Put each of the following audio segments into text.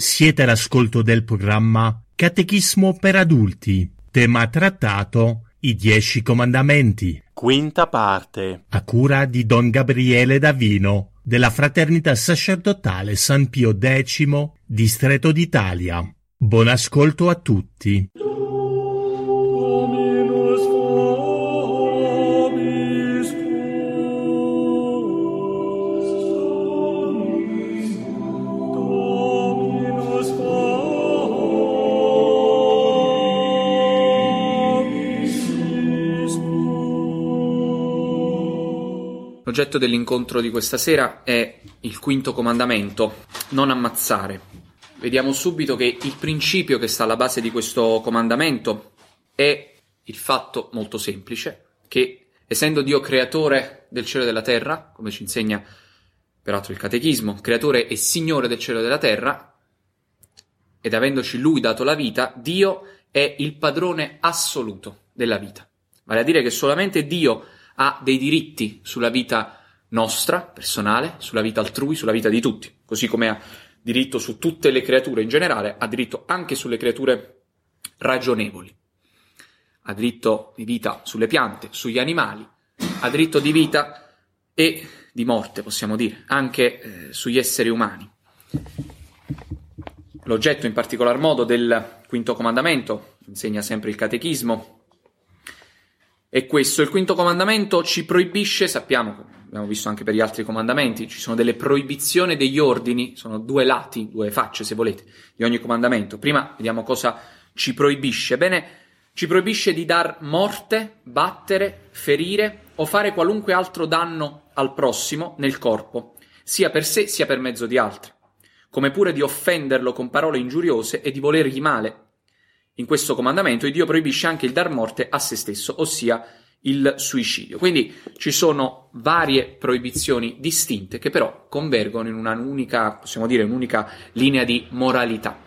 Siete all'ascolto del programma Catechismo per adulti, tema trattato i 10 comandamenti, quinta parte, a cura di Don Gabriele Davino, della Fraternità Sacerdotale San Pio X, Distretto d'Italia. Buon ascolto a tutti. L'oggetto dell'incontro di questa sera è il quinto comandamento, non ammazzare. Vediamo subito che il principio che sta alla base di questo comandamento è il fatto molto semplice che, essendo Dio creatore del cielo e della terra, come ci insegna peraltro il Catechismo, creatore e signore del cielo e della terra, ed avendoci Lui dato la vita, Dio è il padrone assoluto della vita. Vale a dire che solamente Dio ha dei diritti sulla vita nostra, personale, sulla vita altrui, sulla vita di tutti. Così come ha diritto su tutte le creature in generale, ha diritto anche sulle creature ragionevoli. Ha diritto di vita sulle piante, sugli animali, ha diritto di vita e di morte, possiamo dire, anche sugli esseri umani. L'oggetto in particolar modo del quinto comandamento, insegna sempre il Catechismo, e questo, il quinto comandamento ci proibisce, sappiamo, abbiamo visto anche per gli altri comandamenti, ci sono delle proibizioni, degli ordini, sono due lati, due facce se volete, di ogni comandamento. Prima vediamo cosa ci proibisce. Bene, ci proibisce di dar morte, battere, ferire o fare qualunque altro danno al prossimo nel corpo, sia per sé sia per mezzo di altri, come pure di offenderlo con parole ingiuriose e di volergli male. In questo comandamento Dio proibisce anche il dar morte a se stesso, ossia il suicidio. Quindi ci sono varie proibizioni distinte che però convergono in un'unica, possiamo dire, un'unica linea di moralità,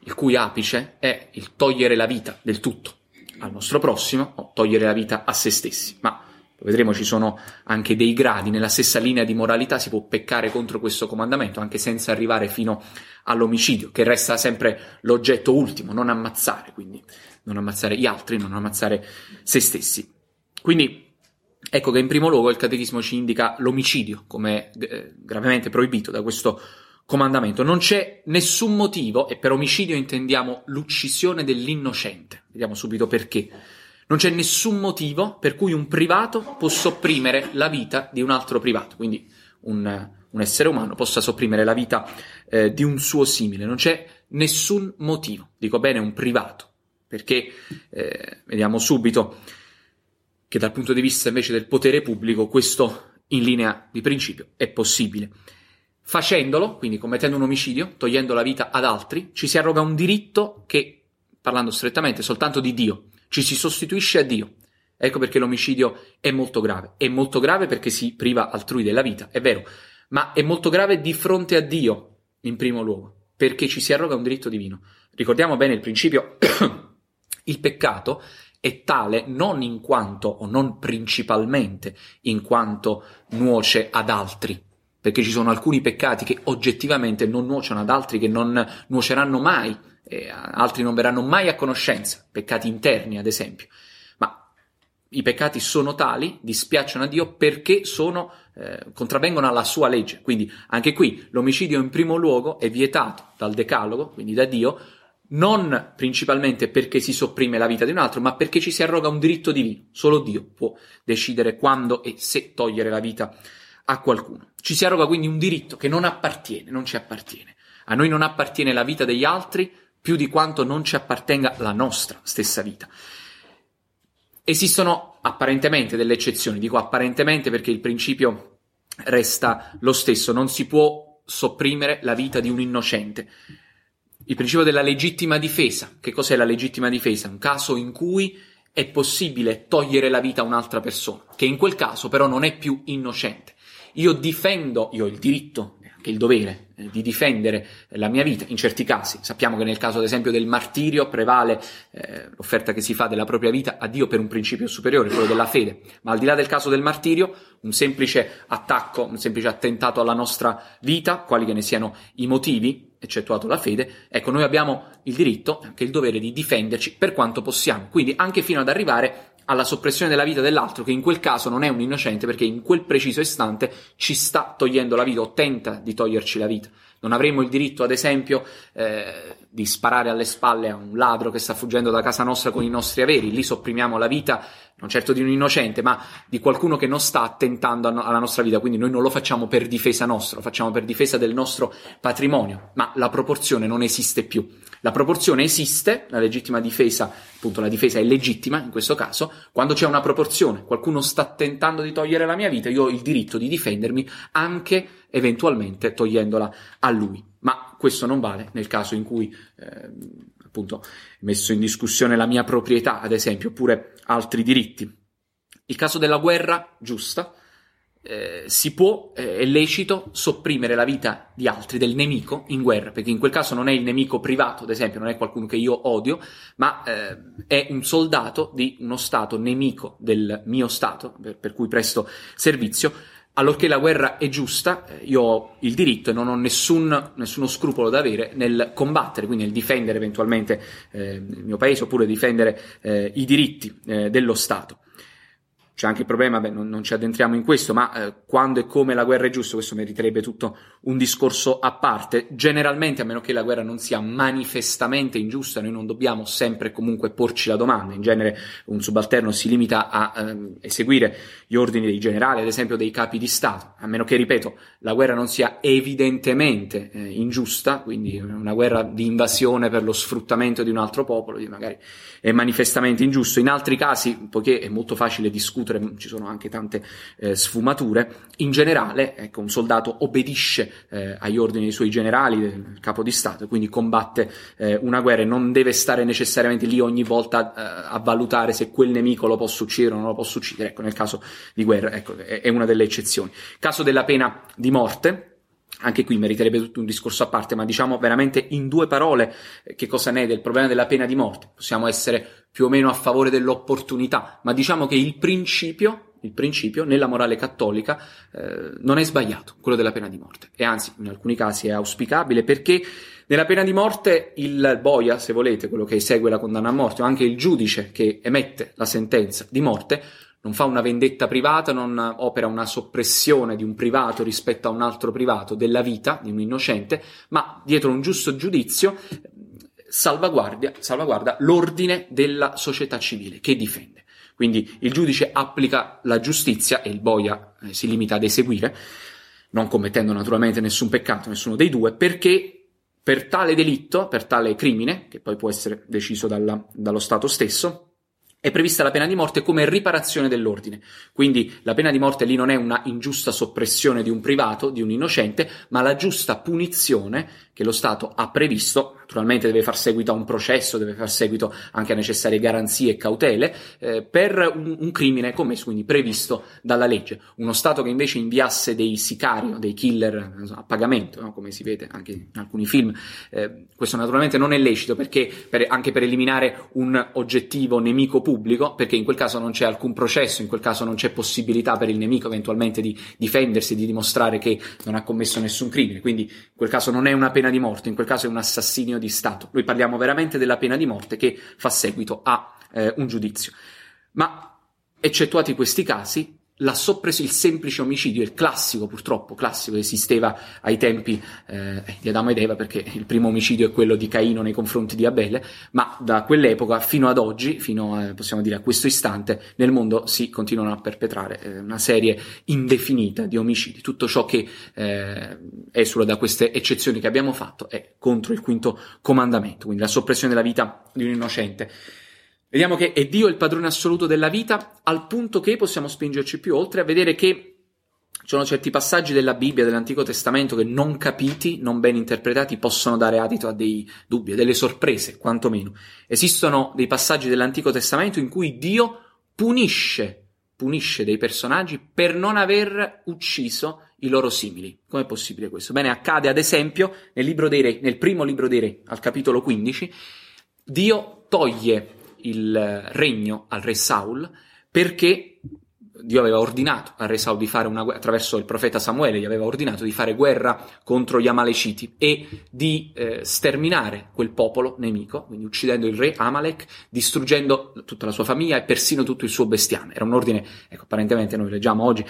il cui apice è il togliere la vita del tutto al nostro prossimo o togliere la vita a se stessi. Ma lo vedremo, ci sono anche dei gradi. Nella stessa linea di moralità si può peccare contro questo comandamento anche senza arrivare fino all'omicidio, che resta sempre l'oggetto ultimo, non ammazzare, quindi non ammazzare gli altri, non ammazzare se stessi. Quindi ecco che in primo luogo il Catechismo ci indica l'omicidio come gravemente proibito da questo comandamento. Non c'è nessun motivo, e per omicidio intendiamo l'uccisione dell'innocente, vediamo subito perché, non c'è nessun motivo per cui un privato può sopprimere la vita di un altro privato, quindi un essere umano possa sopprimere la vita di un suo simile. Non c'è nessun motivo, dico bene un privato, perché vediamo subito che dal punto di vista invece del potere pubblico questo in linea di principio è possibile. Facendolo, quindi commettendo un omicidio, togliendo la vita ad altri, ci si arroga un diritto che, parlando strettamente, soltanto di Dio, ci si sostituisce a Dio. Ecco perché l'omicidio è molto grave perché si priva altrui della vita, è vero, ma è molto grave di fronte a Dio, in primo luogo, perché ci si arroga un diritto divino. Ricordiamo bene il principio, il peccato è tale non in quanto, o non principalmente, in quanto nuoce ad altri, perché ci sono alcuni peccati che oggettivamente non nuociono ad altri, che non nuoceranno mai, e altri non verranno mai a conoscenza, peccati interni ad esempio. I peccati sono tali, dispiacciono a Dio perché sono contravvengono alla sua legge. Quindi anche qui l'omicidio in primo luogo è vietato dal Decalogo, quindi da Dio, non principalmente perché si sopprime la vita di un altro, ma perché ci si arroga un diritto divino. Solo Dio può decidere quando e se togliere la vita a qualcuno. Ci si arroga quindi un diritto che non appartiene, non ci appartiene. A noi non appartiene la vita degli altri più di quanto non ci appartenga la nostra stessa vita. Esistono apparentemente delle eccezioni, dico apparentemente perché il principio resta lo stesso, non si può sopprimere la vita di un innocente. Il principio della legittima difesa. Che cos'è la legittima difesa? Un caso in cui è possibile togliere la vita a un'altra persona, che in quel caso però non è più innocente. Io ho il diritto, anche il dovere, di difendere la mia vita. In certi casi, sappiamo che nel caso ad esempio del martirio prevale l'offerta che si fa della propria vita a Dio per un principio superiore, quello della fede. Ma al di là del caso del martirio, un semplice attacco, un semplice attentato alla nostra vita, quali che ne siano i motivi, eccettuato la fede, ecco, noi abbiamo il diritto, anche il dovere di difenderci per quanto possiamo, quindi anche fino ad arrivare alla soppressione della vita dell'altro, che in quel caso non è un innocente perché in quel preciso istante ci sta togliendo la vita o tenta di toglierci la vita. Non avremmo il diritto, ad esempio, di sparare alle spalle a un ladro che sta fuggendo da casa nostra con i nostri averi. Lì sopprimiamo la vita, non certo di un innocente, ma di qualcuno che non sta attentando alla nostra vita. Quindi noi non lo facciamo per difesa nostra, lo facciamo per difesa del nostro patrimonio. Ma la proporzione non esiste più. La proporzione esiste, la legittima difesa, appunto la difesa è legittima in questo caso, quando c'è una proporzione. Qualcuno sta tentando di togliere la mia vita, io ho il diritto di difendermi anche eventualmente togliendola a lui. Ma questo non vale nel caso in cui appunto messo in discussione la mia proprietà, ad esempio, oppure altri diritti. Il caso della guerra giusta, si può, è lecito sopprimere la vita di altri, del nemico in guerra, perché in quel caso non è il nemico privato, ad esempio, non è qualcuno che io odio, ma è un soldato di uno stato nemico del mio stato, per cui presto servizio. Allorché la guerra è giusta, io ho il diritto e non ho nessuno scrupolo da avere nel combattere, quindi nel difendere eventualmente il mio paese oppure difendere i diritti dello Stato. C'è anche il problema, non ci addentriamo in questo, ma quando e come la guerra è giusta, questo meriterebbe tutto un discorso a parte. Generalmente, a meno che la guerra non sia manifestamente ingiusta, noi non dobbiamo sempre e comunque porci la domanda. In genere un subalterno si limita a eseguire gli ordini dei generali, ad esempio dei capi di Stato, a meno che, ripeto, la guerra non sia evidentemente ingiusta, quindi una guerra di invasione per lo sfruttamento di un altro popolo, magari è manifestamente ingiusto. In altri casi, poiché è molto facile discutere, ci sono anche tante sfumature, in generale, ecco, un soldato obbedisce agli ordini dei suoi generali, del capo di Stato, quindi combatte una guerra e non deve stare necessariamente lì ogni volta a valutare se quel nemico lo posso uccidere o non lo posso uccidere. Ecco, nel caso di guerra, ecco, è una delle eccezioni. Caso della pena di morte, anche qui meriterebbe tutto un discorso a parte, ma diciamo veramente in due parole che cosa ne è del problema della pena di morte. Possiamo essere più o meno a favore dell'opportunità, ma diciamo che il principio nella morale cattolica non è sbagliato, quello della pena di morte, e anzi in alcuni casi è auspicabile, perché nella pena di morte il boia, se volete, quello che esegue la condanna a morte, o anche il giudice che emette la sentenza di morte, non fa una vendetta privata, non opera una soppressione di un privato rispetto a un altro privato della vita di un innocente, ma dietro un giusto giudizio salvaguarda l'ordine della società civile che difende. Quindi il giudice applica la giustizia e il boia si limita ad eseguire, non commettendo naturalmente nessun peccato, nessuno dei due, perché per tale delitto, per tale crimine, che poi può essere deciso dallo Stato stesso, è prevista la pena di morte come riparazione dell'ordine. Quindi la pena di morte lì non è una ingiusta soppressione di un privato, di un innocente, ma la giusta punizione che lo Stato ha previsto. Naturalmente deve far seguito a un processo, deve far seguito anche a necessarie garanzie e cautele per un crimine commesso, quindi previsto dalla legge. Uno Stato che invece inviasse dei sicari, dei killer a pagamento, no? Come si vede anche in alcuni film, questo naturalmente non è lecito, perché anche per eliminare un oggettivo nemico pubblico, perché in quel caso non c'è alcun processo, in quel caso non c'è possibilità per il nemico eventualmente di difendersi, di dimostrare che non ha commesso nessun crimine, quindi in quel caso non è una pena di morte, in quel caso è un assassinio di Stato. Noi parliamo veramente della pena di morte che fa seguito a un giudizio. Ma eccettuati questi casi, il semplice omicidio, il classico, purtroppo classico, esisteva ai tempi di Adamo ed Eva, perché il primo omicidio è quello di Caino nei confronti di Abele, ma da quell'epoca fino ad oggi, possiamo dire a questo istante, nel mondo si continuano a perpetrare una serie indefinita di omicidi. Tutto ciò che esula da queste eccezioni che abbiamo fatto è contro il Quinto Comandamento, quindi la soppressione della vita di un innocente. Vediamo che è Dio il padrone assoluto della vita, al punto che possiamo spingerci più oltre a vedere che Ci sono certi passaggi della Bibbia, dell'Antico Testamento, che non capiti, non ben interpretati, possono dare adito a dei dubbi, a delle sorprese, quantomeno. Esistono dei passaggi dell'Antico Testamento in cui Dio punisce dei personaggi per non aver ucciso i loro simili. Com'è possibile questo? Bene, accade ad esempio nel libro dei Re, nel primo libro dei Re, al capitolo 15, Dio toglie il regno al re Saul perché Dio aveva ordinato al re Saul di fare una guerra, attraverso il profeta Samuele gli aveva ordinato di fare guerra contro gli Amaleciti e di sterminare quel popolo nemico, quindi uccidendo il re Amalek, distruggendo tutta la sua famiglia e persino tutto il suo bestiame. Era un ordine, ecco, apparentemente noi leggiamo oggi,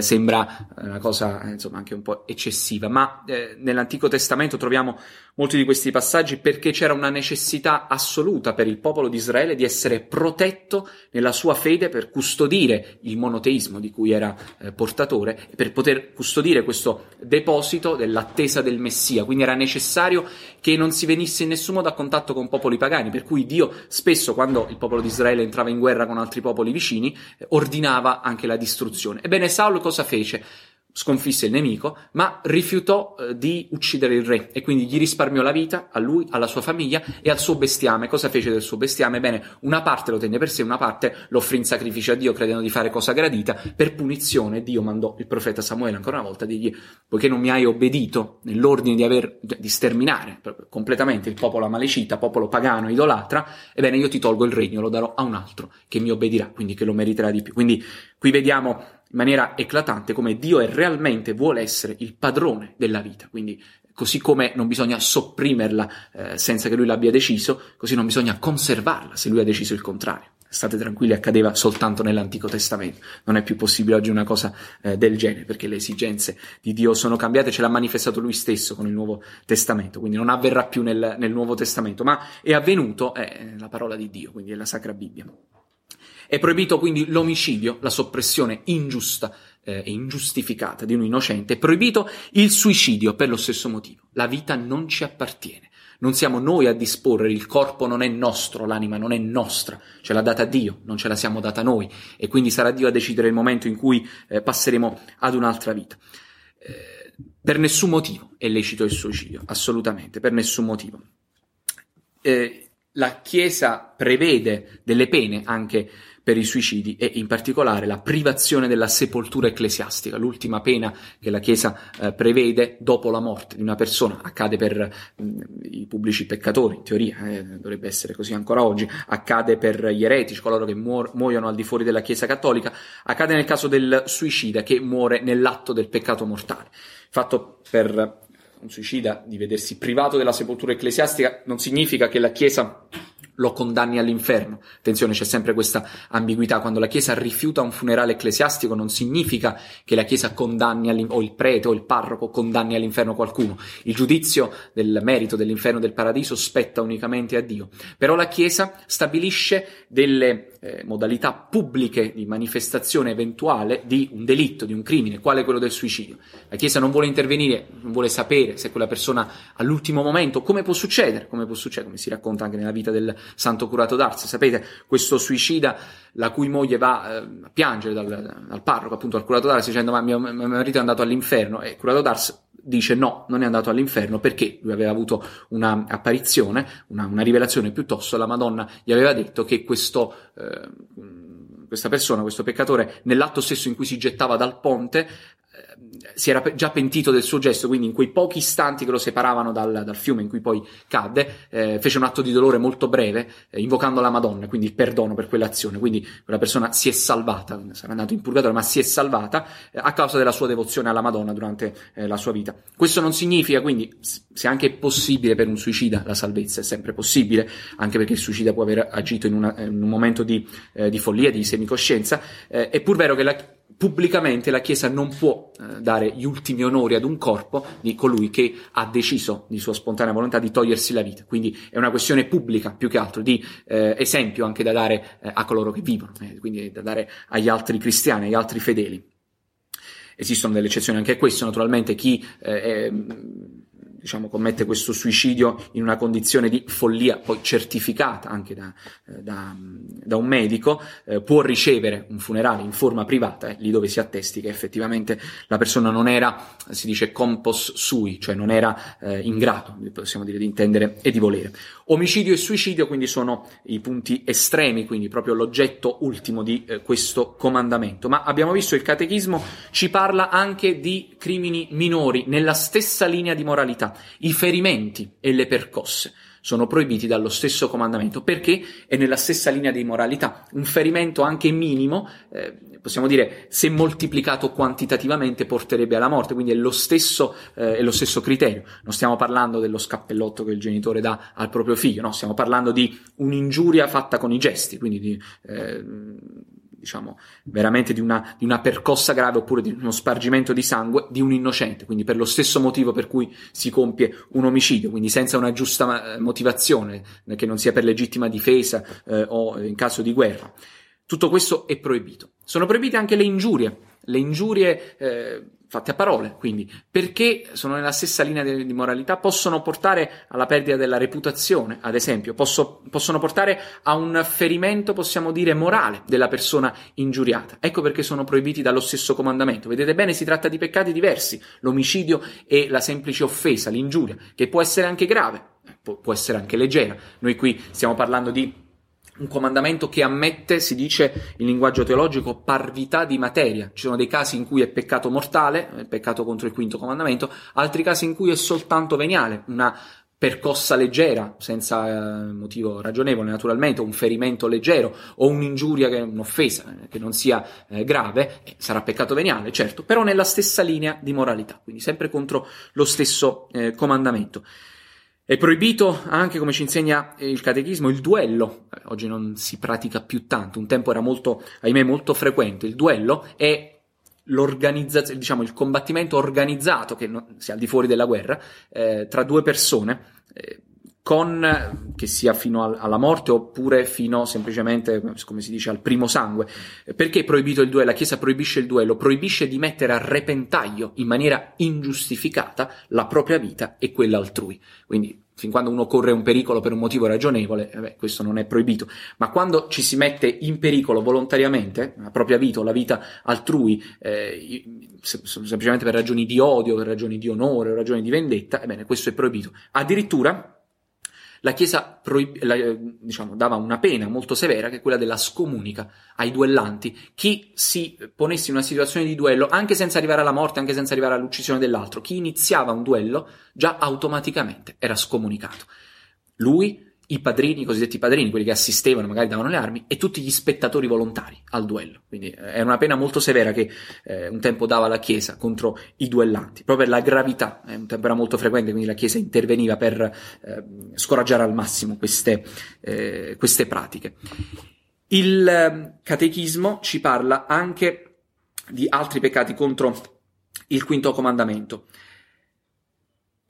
sembra una cosa insomma anche un po' eccessiva, ma nell'Antico Testamento troviamo molti di questi passaggi perché c'era una necessità assoluta per il popolo di Israele di essere protetto nella sua fede per custodire il monoteismo di cui era portatore, per poter custodire questo deposito dell'attesa del Messia. Quindi era necessario che non si venisse in nessun modo a contatto con popoli pagani, per cui Dio spesso, quando il popolo di Israele entrava in guerra con altri popoli vicini, ordinava anche la distruzione. Ebbene, Saul cosa fece? Sconfisse il nemico, ma rifiutò di uccidere il re e quindi gli risparmiò la vita a lui, alla sua famiglia e al suo bestiame. Cosa fece del suo bestiame? Bene, una parte lo tenne per sé, una parte lo offrì in sacrificio a Dio credendo di fare cosa gradita. Per punizione Dio mandò il profeta Samuele ancora una volta a dirgli: poiché non mi hai obbedito nell'ordine di sterminare completamente il popolo amalecita, popolo pagano, idolatra, ebbene io ti tolgo il regno, lo darò a un altro che mi obbedirà, quindi che lo meriterà di più. Quindi qui vediamo in maniera eclatante come Dio realmente vuole essere il padrone della vita, quindi così come non bisogna sopprimerla senza che lui l'abbia deciso, così non bisogna conservarla se lui ha deciso il contrario. State tranquilli, accadeva soltanto nell'Antico Testamento, non è più possibile oggi una cosa del genere, perché le esigenze di Dio sono cambiate, ce l'ha manifestato lui stesso con il Nuovo Testamento, quindi non avverrà più nel Nuovo Testamento, ma è avvenuto la parola di Dio, quindi è la Sacra Bibbia. È proibito quindi l'omicidio, la soppressione ingiusta e ingiustificata di un innocente. È proibito il suicidio per lo stesso motivo. La vita non ci appartiene. Non siamo noi a disporre, il corpo non è nostro, l'anima non è nostra. Ce l'ha data Dio, non ce la siamo data noi. E quindi sarà Dio a decidere il momento in cui passeremo ad un'altra vita. Per nessun motivo è lecito il suicidio, assolutamente, per nessun motivo. La Chiesa prevede delle pene anche per i suicidi e in particolare la privazione della sepoltura ecclesiastica, l'ultima pena che la Chiesa prevede dopo la morte di una persona. Accade per i pubblici peccatori, in teoria, dovrebbe essere così ancora oggi, accade per gli eretici, coloro che muoiono al di fuori della Chiesa cattolica, accade nel caso del suicida che muore nell'atto del peccato mortale. Fatto per un suicida di vedersi privato della sepoltura ecclesiastica non significa che la Chiesa lo condanni all'inferno. Attenzione, c'è sempre questa ambiguità. Quando la Chiesa rifiuta un funerale ecclesiastico non significa che la Chiesa condanni o il prete o il parroco condanni all'inferno qualcuno. Il giudizio del merito dell'inferno e del paradiso spetta unicamente a Dio. Però la Chiesa stabilisce delle modalità pubbliche di manifestazione eventuale di un delitto, di un crimine, quale quello del suicidio. La Chiesa non vuole intervenire, non vuole sapere se quella persona all'ultimo momento, come può succedere, come si racconta anche nella vita del Santo Curato d'Ars, sapete, questo suicida la cui moglie va a piangere dal parroco, appunto al Curato d'Ars, dicendo: ma mio marito è andato all'inferno, e il Curato d'Ars dice: no, non è andato all'inferno, perché lui aveva avuto un'apparizione, una rivelazione piuttosto, la Madonna gli aveva detto che questa persona, questo peccatore, nell'atto stesso in cui si gettava dal ponte, si era già pentito del suo gesto, quindi in quei pochi istanti che lo separavano dal fiume in cui poi cadde, fece un atto di dolore molto breve, invocando la Madonna, quindi il perdono per quell'azione. Quindi quella persona si è salvata, sarà andata in purgatorio, ma si è salvata a causa della sua devozione alla Madonna durante la sua vita. Questo non significa, quindi, se anche è possibile per un suicida la salvezza, è sempre possibile, anche perché il suicida può aver agito in un momento di follia, di semicoscienza, è pur vero che pubblicamente la Chiesa non può dare gli ultimi onori ad un corpo di colui che ha deciso di sua spontanea volontà di togliersi la vita, quindi è una questione pubblica più che altro di esempio anche da dare a coloro che vivono, quindi da dare agli altri cristiani, agli altri fedeli. Esistono delle eccezioni anche a questo, naturalmente chi diciamo, commette questo suicidio in una condizione di follia, poi certificata anche da un medico, può ricevere un funerale in forma privata, lì dove si attesti che effettivamente la persona non era, si dice, compos sui, cioè non era in grado, possiamo dire, di intendere e di volere. Omicidio e suicidio quindi sono i punti estremi, quindi proprio l'oggetto ultimo di questo comandamento. Ma abbiamo visto il Catechismo ci parla anche di crimini minori nella stessa linea di moralità. I ferimenti e le percosse sono proibiti dallo stesso comandamento perché è nella stessa linea di moralità. Un ferimento anche minimo, possiamo dire, se moltiplicato quantitativamente porterebbe alla morte, quindi è lo stesso criterio. Non stiamo parlando dello scappellotto che il genitore dà al proprio figlio, no, stiamo parlando di un'ingiuria fatta con i gesti, quindi veramente di una percossa grave, oppure di uno spargimento di sangue di un innocente, quindi per lo stesso motivo per cui si compie un omicidio, quindi senza una giusta motivazione, che non sia per legittima difesa o in caso di guerra. Tutto questo è proibito. Sono proibite anche le ingiurie fatte a parole, quindi, perché sono nella stessa linea di moralità, possono portare alla perdita della reputazione, ad esempio, possono portare a un ferimento, possiamo dire, morale della persona ingiuriata. Ecco perché sono proibiti dallo stesso comandamento. Vedete bene, si tratta di peccati diversi, l'omicidio e la semplice offesa, l'ingiuria, che può essere anche grave, può essere anche leggera. Noi qui stiamo parlando di un comandamento che ammette, si dice in linguaggio teologico, parvità di materia. Ci sono dei casi in cui è peccato mortale, è peccato contro il quinto comandamento, altri casi in cui è soltanto veniale, una percossa leggera, senza motivo ragionevole naturalmente, un ferimento leggero o un'ingiuria, che è un'offesa, che non sia grave, sarà peccato veniale, certo, però nella stessa linea di moralità, quindi sempre contro lo stesso comandamento. È proibito anche, come ci insegna il Catechismo, il duello. Oggi non si pratica più tanto, un tempo era molto, ahimè, molto frequente. Il duello è l'organizzazione, diciamo, il combattimento organizzato, che sia al di fuori della guerra, tra due persone, che sia fino alla morte oppure fino semplicemente, come si dice, al primo sangue. Perché è proibito il duello? La Chiesa proibisce il duello, proibisce di mettere a repentaglio in maniera ingiustificata la propria vita e quella altrui. Quindi fin quando uno corre un pericolo per un motivo ragionevole, questo non è proibito. Ma quando ci si mette in pericolo volontariamente la propria vita o la vita altrui, semplicemente per ragioni di odio, per ragioni di onore, ragioni di vendetta, ebbene, questo è proibito. Addirittura la Chiesa dava una pena molto severa, che è quella della scomunica ai duellanti. Chi si ponesse in una situazione di duello, anche senza arrivare alla morte, anche senza arrivare all'uccisione dell'altro, chi iniziava un duello già automaticamente era scomunicato. Lui, i cosiddetti padrini, quelli che assistevano, magari davano le armi, e tutti gli spettatori volontari al duello. Quindi era una pena molto severa che un tempo dava la Chiesa contro i duellanti, proprio per la gravità. Un tempo era molto frequente, quindi la Chiesa interveniva per scoraggiare al massimo queste pratiche. Il Catechismo ci parla anche di altri peccati contro il Quinto Comandamento.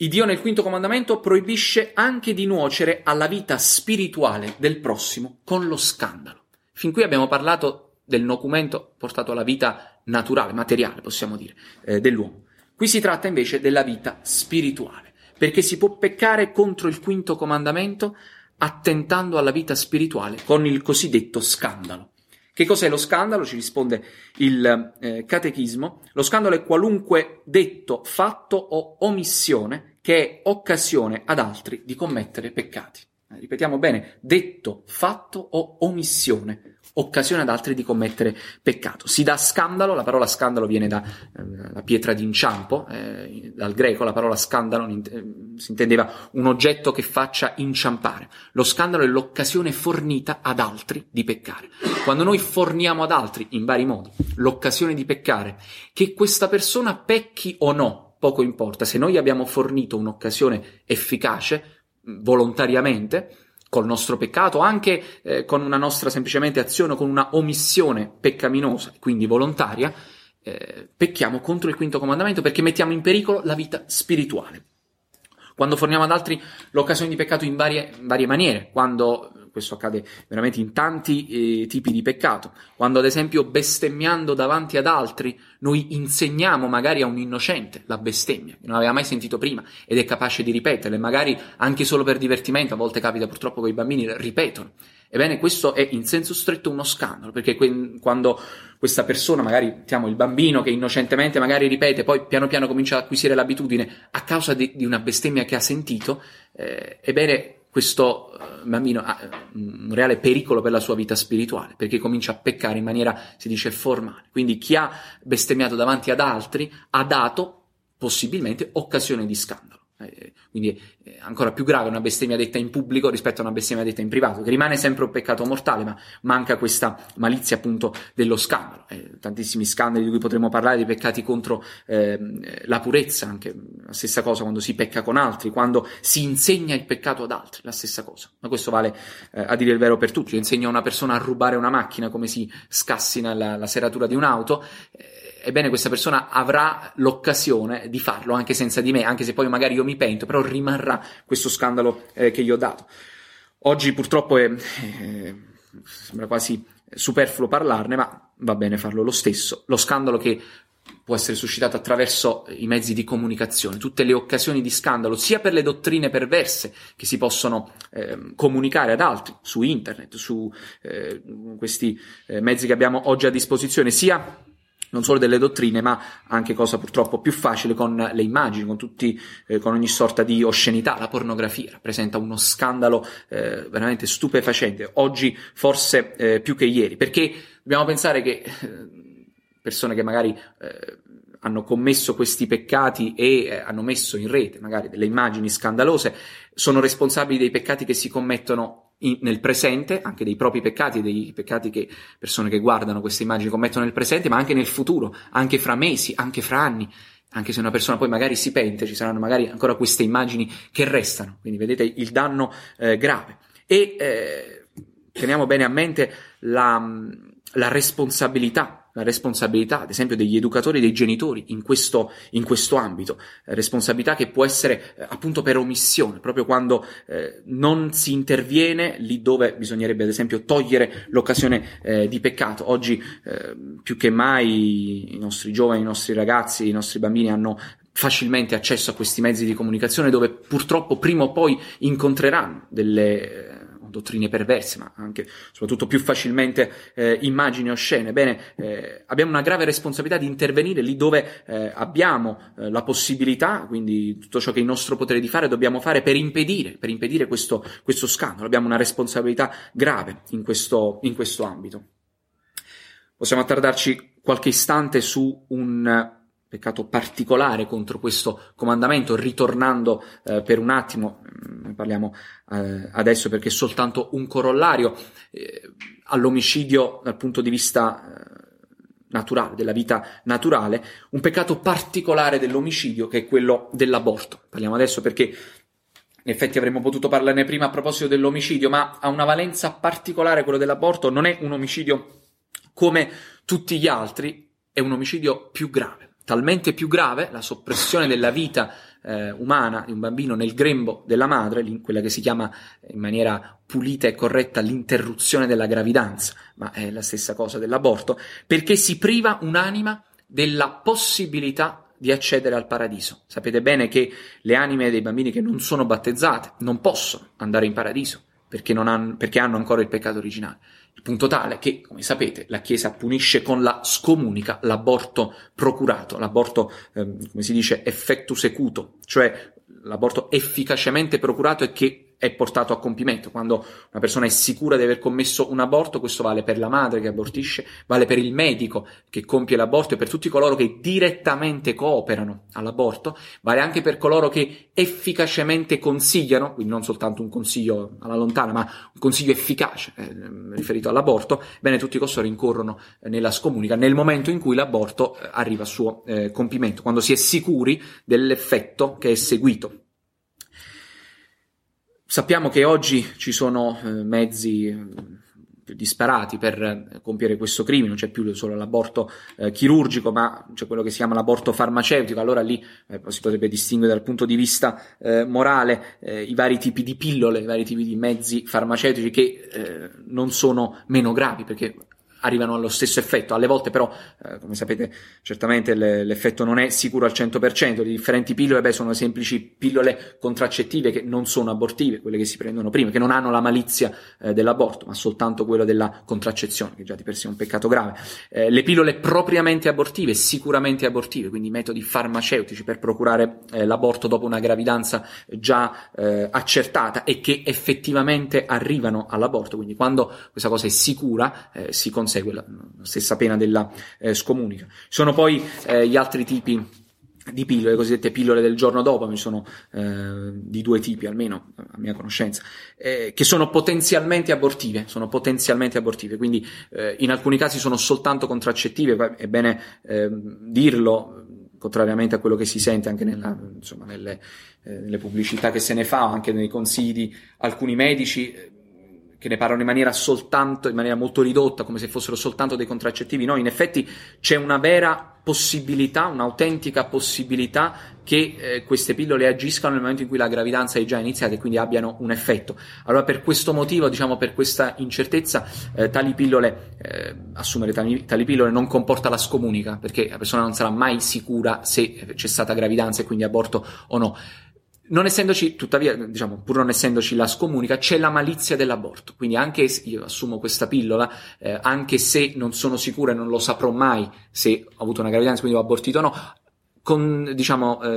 Iddio nel Quinto Comandamento proibisce anche di nuocere alla vita spirituale del prossimo con lo scandalo. Fin qui abbiamo parlato del nocumento portato alla vita naturale, materiale, possiamo dire, dell'uomo. Qui si tratta invece della vita spirituale, perché si può peccare contro il Quinto Comandamento attentando alla vita spirituale con il cosiddetto scandalo. Che cos'è lo scandalo? Ci risponde il Catechismo. Lo scandalo è qualunque detto, fatto o omissione che è occasione ad altri di commettere peccati. Ripetiamo bene, detto, fatto o omissione, occasione ad altri di commettere peccato. Si dà scandalo, la parola scandalo viene dalla pietra d'inciampo, dal greco. La parola scandalo si intendeva un oggetto che faccia inciampare. Lo scandalo è l'occasione fornita ad altri di peccare. Quando noi forniamo ad altri, in vari modi, l'occasione di peccare, che questa persona pecchi o no, poco importa. Se noi abbiamo fornito un'occasione efficace, volontariamente, col nostro peccato, anche con una nostra semplicemente azione o con una omissione peccaminosa, quindi volontaria, pecchiamo contro il Quinto Comandamento perché mettiamo in pericolo la vita spirituale. Quando forniamo ad altri l'occasione di peccato in varie maniere, quando Questo accade veramente in tanti tipi di peccato. Quando, ad esempio, bestemmiando davanti ad altri, noi insegniamo magari a un innocente la bestemmia, che non aveva mai sentito prima ed è capace di ripeterle, magari anche solo per divertimento. A volte capita purtroppo che i bambini ripetono. Ebbene, questo è in senso stretto uno scandalo, perché quando questa persona, magari il bambino che innocentemente magari ripete, poi piano piano comincia ad acquisire l'abitudine a causa di una bestemmia che ha sentito, ebbene questo bambino ha un reale pericolo per la sua vita spirituale, perché comincia a peccare in maniera, si dice, formale. Quindi chi ha bestemmiato davanti ad altri ha dato possibilmente occasione di scandalo. Quindi è ancora più grave una bestemmia detta in pubblico rispetto a una bestemmia detta in privato, che rimane sempre un peccato mortale, ma manca questa malizia appunto dello scandalo. Tantissimi scandali di cui potremmo parlare, dei peccati contro la purezza, anche la stessa cosa quando si pecca con altri, quando si insegna il peccato ad altri, la stessa cosa. Ma questo vale a dire il vero per tutti. Io insegno a una persona a rubare una macchina, come si scassina la serratura di un'auto, ebbene questa persona avrà l'occasione di farlo anche senza di me, anche se poi magari io mi pento, però rimarrà questo scandalo che gli ho dato. Oggi purtroppo sembra quasi superfluo parlarne, ma va bene farlo lo stesso. Lo scandalo che può essere suscitato attraverso i mezzi di comunicazione, tutte le occasioni di scandalo, sia per le dottrine perverse che si possono comunicare ad altri su internet, su questi mezzi che abbiamo oggi a disposizione, sia non solo delle dottrine, ma anche, cosa purtroppo più facile, con le immagini, con ogni sorta di oscenità. La pornografia rappresenta uno scandalo veramente stupefacente, oggi forse più che ieri, perché dobbiamo pensare che persone che magari hanno commesso questi peccati e hanno messo in rete magari delle immagini scandalose sono responsabili dei peccati che si commettono nel presente, anche dei propri peccati, dei peccati che persone che guardano queste immagini commettono nel presente, ma anche nel futuro, anche fra mesi, anche fra anni, anche se una persona poi magari si pente, ci saranno magari ancora queste immagini che restano. Quindi vedete il danno grave. E teniamo bene a mente la responsabilità. La responsabilità, ad esempio, degli educatori e dei genitori in questo ambito, responsabilità che può essere appunto per omissione, proprio quando non si interviene lì dove bisognerebbe, ad esempio, togliere l'occasione di peccato. Oggi più che mai i nostri giovani, i nostri ragazzi, i nostri bambini hanno facilmente accesso a questi mezzi di comunicazione, dove purtroppo prima o poi incontreranno delle dottrine perverse, ma anche soprattutto più facilmente immagini oscene. Bene, abbiamo una grave responsabilità di intervenire lì dove abbiamo la possibilità, quindi tutto ciò che è in nostro potere di fare dobbiamo fare per impedire questo scandalo. Abbiamo una responsabilità grave in questo ambito. Possiamo attardarci qualche istante su un peccato particolare contro questo comandamento, ritornando per un attimo, ne parliamo adesso perché è soltanto un corollario all'omicidio dal punto di vista naturale, della vita naturale, un peccato particolare dell'omicidio che è quello dell'aborto. Parliamo adesso perché in effetti avremmo potuto parlarne prima a proposito dell'omicidio, ma ha una valenza particolare quello dell'aborto. Non è un omicidio come tutti gli altri, è un omicidio più grave. Talmente più grave, la soppressione della vita umana di un bambino nel grembo della madre, quella che si chiama in maniera pulita e corretta l'interruzione della gravidanza, ma è la stessa cosa dell'aborto, perché si priva un'anima della possibilità di accedere al paradiso. Sapete bene che le anime dei bambini che non sono battezzate non possono andare in paradiso, perché hanno ancora il peccato originale. Il punto tale che, come sapete, la Chiesa punisce con la scomunica l'aborto procurato, l'aborto, come si dice, effectus ecuto, cioè l'aborto efficacemente procurato e che è portato a compimento. Quando una persona è sicura di aver commesso un aborto, questo vale per la madre che abortisce, vale per il medico che compie l'aborto e per tutti coloro che direttamente cooperano all'aborto, vale anche per coloro che efficacemente consigliano, quindi non soltanto un consiglio alla lontana, ma un consiglio efficace riferito all'aborto. Bene, tutti costoro incorrono nella scomunica nel momento in cui l'aborto arriva al suo compimento, quando si è sicuri dell'effetto che è seguito. Sappiamo che oggi ci sono mezzi disparati per compiere questo crimine, non c'è più solo l'aborto chirurgico, ma c'è quello che si chiama l'aborto farmaceutico. Allora lì si potrebbe distinguere dal punto di vista morale i vari tipi di pillole, i vari tipi di mezzi farmaceutici che non sono meno gravi, perché arrivano allo stesso effetto. Alle volte però, come sapete certamente, l'effetto non è sicuro al 100%, le differenti pillole sono semplici pillole contraccettive che non sono abortive, quelle che si prendono prima, che non hanno la malizia dell'aborto, ma soltanto quello della contraccezione, che già di per sé è un peccato grave. Le pillole propriamente abortive, sicuramente abortive, quindi metodi farmaceutici per procurare l'aborto dopo una gravidanza già accertata e che effettivamente arrivano all'aborto, quindi quando questa cosa è sicura si consegue la stessa pena della scomunica. Sono poi gli altri tipi di pillole, le cosiddette pillole del giorno dopo, mi sono di due tipi almeno a mia conoscenza, che sono potenzialmente abortive, quindi in alcuni casi sono soltanto contraccettive, è bene dirlo, contrariamente a quello che si sente anche nelle pubblicità che se ne fa, anche nei consigli di alcuni medici, che ne parlano in maniera molto ridotta, come se fossero soltanto dei contraccettivi. No, in effetti c'è una vera possibilità, un'autentica possibilità che queste pillole agiscano nel momento in cui la gravidanza è già iniziata e quindi abbiano un effetto. Allora per questo motivo, per questa incertezza, assumere tali pillole non comporta la scomunica, perché la persona non sarà mai sicura se c'è stata gravidanza e quindi aborto o no. Non essendoci, tuttavia, pur non essendoci la scomunica, c'è la malizia dell'aborto. Quindi anche se io assumo questa pillola, anche se non sono sicura e non lo saprò mai se ho avuto una gravidanza, quindi ho abortito o no,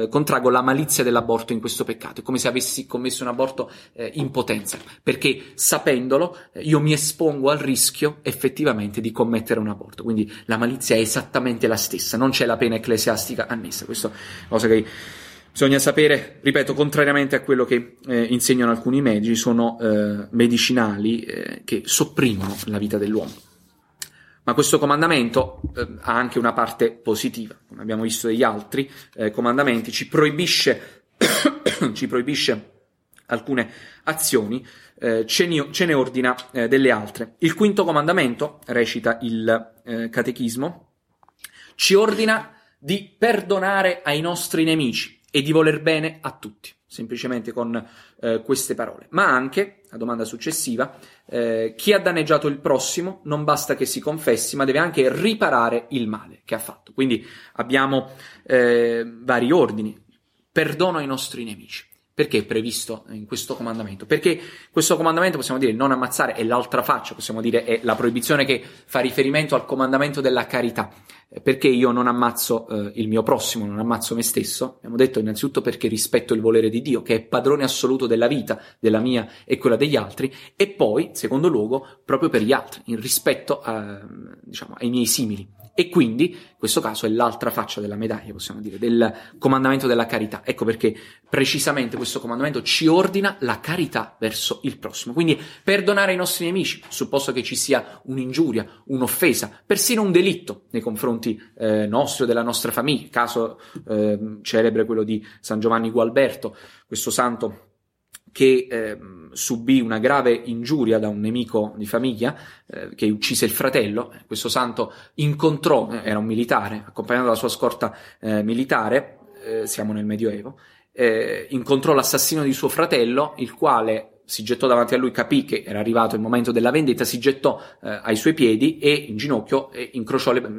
contraggo la malizia dell'aborto in questo peccato. È come se avessi commesso un aborto in potenza, perché sapendolo io mi espongo al rischio effettivamente di commettere un aborto. Quindi la malizia è esattamente la stessa, non c'è la pena ecclesiastica annessa. Questa è una cosa che bisogna sapere, ripeto, contrariamente a quello che insegnano alcuni medici, sono medicinali che sopprimono la vita dell'uomo. Ma questo comandamento ha anche una parte positiva, come abbiamo visto degli altri comandamenti, ci proibisce alcune azioni, ce ne ordina delle altre. Il quinto comandamento, recita il Catechismo, ci ordina di perdonare ai nostri nemici e di voler bene a tutti, semplicemente con queste parole. Ma anche, la domanda successiva, chi ha danneggiato il prossimo non basta che si confessi, ma deve anche riparare il male che ha fatto. Quindi abbiamo vari ordini. Perdono ai nostri nemici. Perché è previsto in questo comandamento? Perché questo comandamento, possiamo dire, non ammazzare, è l'altra faccia, possiamo dire, è la proibizione che fa riferimento al comandamento della carità. Perché io non ammazzo il mio prossimo, non ammazzo me stesso? Abbiamo detto innanzitutto perché rispetto il volere di Dio, che è padrone assoluto della vita, della mia e quella degli altri, e poi, secondo luogo, proprio per gli altri, in rispetto ai miei simili. E quindi, in questo caso, è l'altra faccia della medaglia, possiamo dire, del comandamento della carità. Ecco perché precisamente questo comandamento ci ordina la carità verso il prossimo. Quindi perdonare i nostri nemici, supposto che ci sia un'ingiuria, un'offesa, persino un delitto nei confronti nostri o della nostra famiglia. Caso celebre quello di San Giovanni Gualberto, questo santo che subì una grave ingiuria da un nemico di famiglia che uccise il fratello. Questo santo incontrò, era un militare, accompagnato dalla sua scorta militare, siamo nel Medioevo, incontrò l'assassino di suo fratello, il quale si gettò davanti a lui, capì che era arrivato il momento della vendetta, si gettò ai suoi piedi e in ginocchio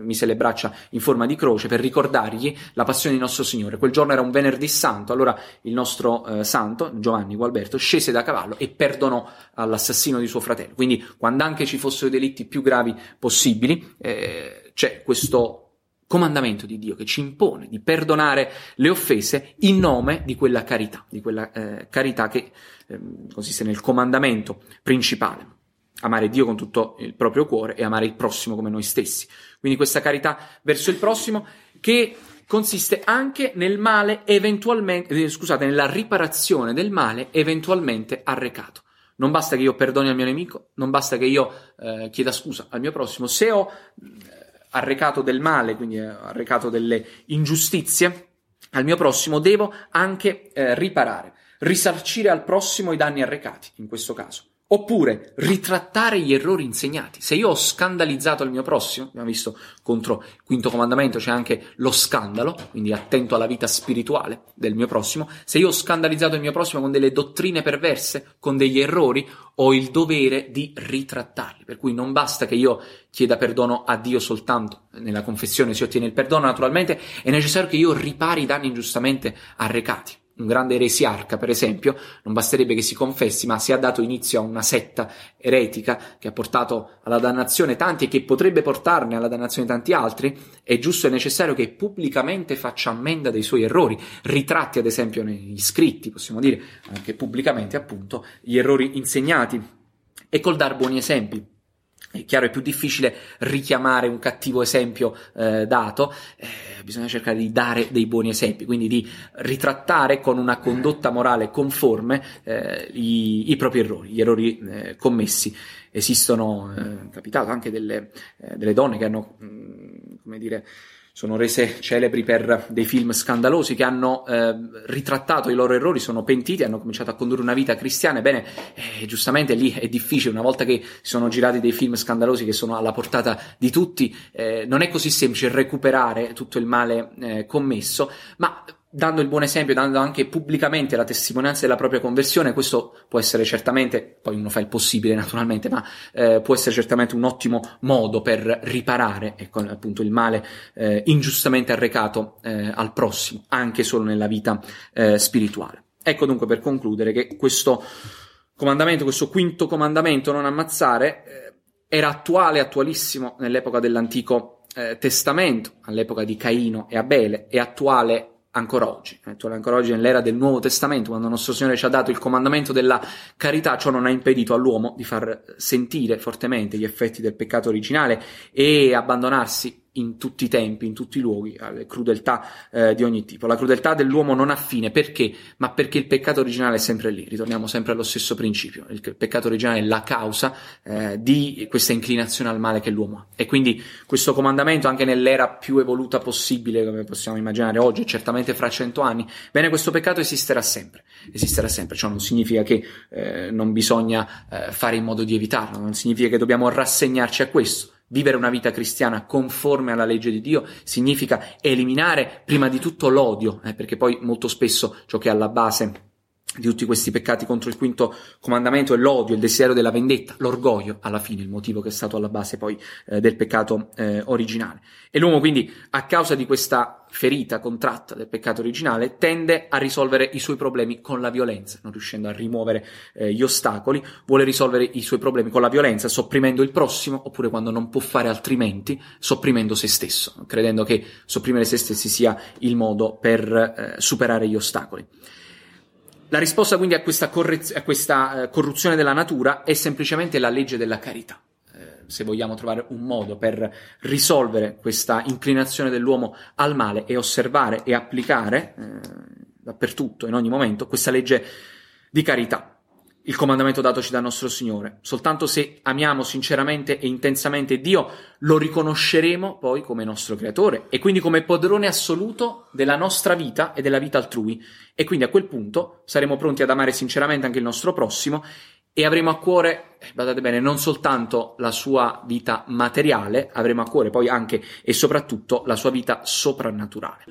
mise le braccia in forma di croce per ricordargli la passione di nostro Signore. Quel giorno era un venerdì santo, allora il nostro santo, Giovanni Gualberto, scese da cavallo e perdonò all'assassino di suo fratello. Quindi, quando anche ci fossero i delitti più gravi possibili, c'è questo comandamento di Dio che ci impone di perdonare le offese in nome di quella carità, carità che consiste nel comandamento principale: amare Dio con tutto il proprio cuore e amare il prossimo come noi stessi. Quindi questa carità verso il prossimo che consiste anche nel male nella riparazione del male eventualmente arrecato. Non basta che io perdoni al mio nemico, non basta che io chieda scusa al mio prossimo, se ho arrecato del male, quindi arrecato delle ingiustizie al mio prossimo, devo anche riparare, risarcire al prossimo i danni arrecati, in questo caso. Oppure ritrattare gli errori insegnati. Se io ho scandalizzato il mio prossimo, abbiamo visto contro Quinto Comandamento c'è anche lo scandalo, quindi attento alla vita spirituale del mio prossimo. Se io ho scandalizzato il mio prossimo con delle dottrine perverse, con degli errori, ho il dovere di ritrattarli. Per cui non basta che io chieda perdono a Dio soltanto. Nella confessione si ottiene il perdono, naturalmente è necessario che io ripari i danni ingiustamente arrecati. Un grande eresiarca, per esempio, non basterebbe che si confessi, ma si è dato inizio a una setta eretica che ha portato alla dannazione tanti e che potrebbe portarne alla dannazione tanti altri, è giusto e necessario che pubblicamente faccia ammenda dei suoi errori, ritratti ad esempio negli scritti, possiamo dire anche pubblicamente appunto, gli errori insegnati e col dar buoni esempi. È chiaro, è più difficile richiamare un cattivo esempio dato, bisogna cercare di dare dei buoni esempi, quindi di ritrattare con una condotta morale conforme i propri errori, gli errori commessi. Esistono, è capitato anche delle donne che hanno, sono rese celebri per dei film scandalosi, che hanno ritrattato i loro errori, sono pentiti, hanno cominciato a condurre una vita cristiana. Ebbene, giustamente lì è difficile, una volta che si sono girati dei film scandalosi che sono alla portata di tutti, non è così semplice recuperare tutto il male commesso, ma dando il buon esempio, dando anche pubblicamente la testimonianza della propria conversione, questo può essere certamente, poi uno fa il possibile naturalmente, ma può essere certamente un ottimo modo per riparare appunto il male ingiustamente arrecato al prossimo, anche solo nella vita spirituale. Ecco dunque, per concludere, che questo comandamento, questo quinto comandamento, non ammazzare, era attualissimo nell'epoca dell'Antico Testamento, all'epoca di Caino e Abele, è attuale ancora oggi nell'era del Nuovo Testamento, quando nostro Signore ci ha dato il comandamento della carità. Ciò non ha impedito all'uomo di far sentire fortemente gli effetti del peccato originale e abbandonarsi in tutti i tempi, in tutti i luoghi, alle crudeltà di ogni tipo. La crudeltà dell'uomo non ha fine, perché? Ma perché il peccato originale è sempre lì, ritorniamo sempre allo stesso principio, il peccato originale è la causa di questa inclinazione al male che l'uomo ha, e quindi questo comandamento, anche nell'era più evoluta possibile, come possiamo immaginare oggi, certamente fra 100 anni, bene, questo peccato esisterà sempre, ciò non significa che non bisogna fare in modo di evitarlo, non significa che dobbiamo rassegnarci a questo. Vivere una vita cristiana conforme alla legge di Dio significa eliminare prima di tutto l'odio, perché poi molto spesso ciò che è alla base di tutti questi peccati contro il quinto comandamento è l'odio, il desiderio della vendetta, l'orgoglio, alla fine il motivo che è stato alla base poi del peccato originale. E l'uomo quindi, a causa di questa ferita contratta del peccato originale, tende a risolvere i suoi problemi con la violenza, non riuscendo a rimuovere gli ostacoli, vuole risolvere i suoi problemi con la violenza, sopprimendo il prossimo, oppure, quando non può fare altrimenti, sopprimendo se stesso, credendo che sopprimere se stessi sia il modo per superare gli ostacoli. La risposta quindi a questa corruzione della natura è semplicemente la legge della carità. Se vogliamo trovare un modo per risolvere questa inclinazione dell'uomo al male e osservare e applicare dappertutto, in ogni momento, questa legge di carità, il comandamento datoci da nostro Signore. Soltanto se amiamo sinceramente e intensamente Dio, lo riconosceremo poi come nostro creatore e quindi come padrone assoluto della nostra vita e della vita altrui, e quindi a quel punto saremo pronti ad amare sinceramente anche il nostro prossimo e avremo a cuore, badate bene, non soltanto la sua vita materiale, avremo a cuore poi anche e soprattutto la sua vita soprannaturale.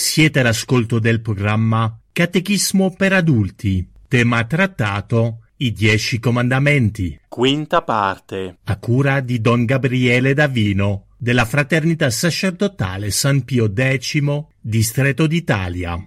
Siete all'ascolto del programma Catechismo per adulti, tema trattato i 10 comandamenti. Quinta parte. A cura di Don Gabriele Davino, della Fraternità Sacerdotale San Pio X, Distretto d'Italia.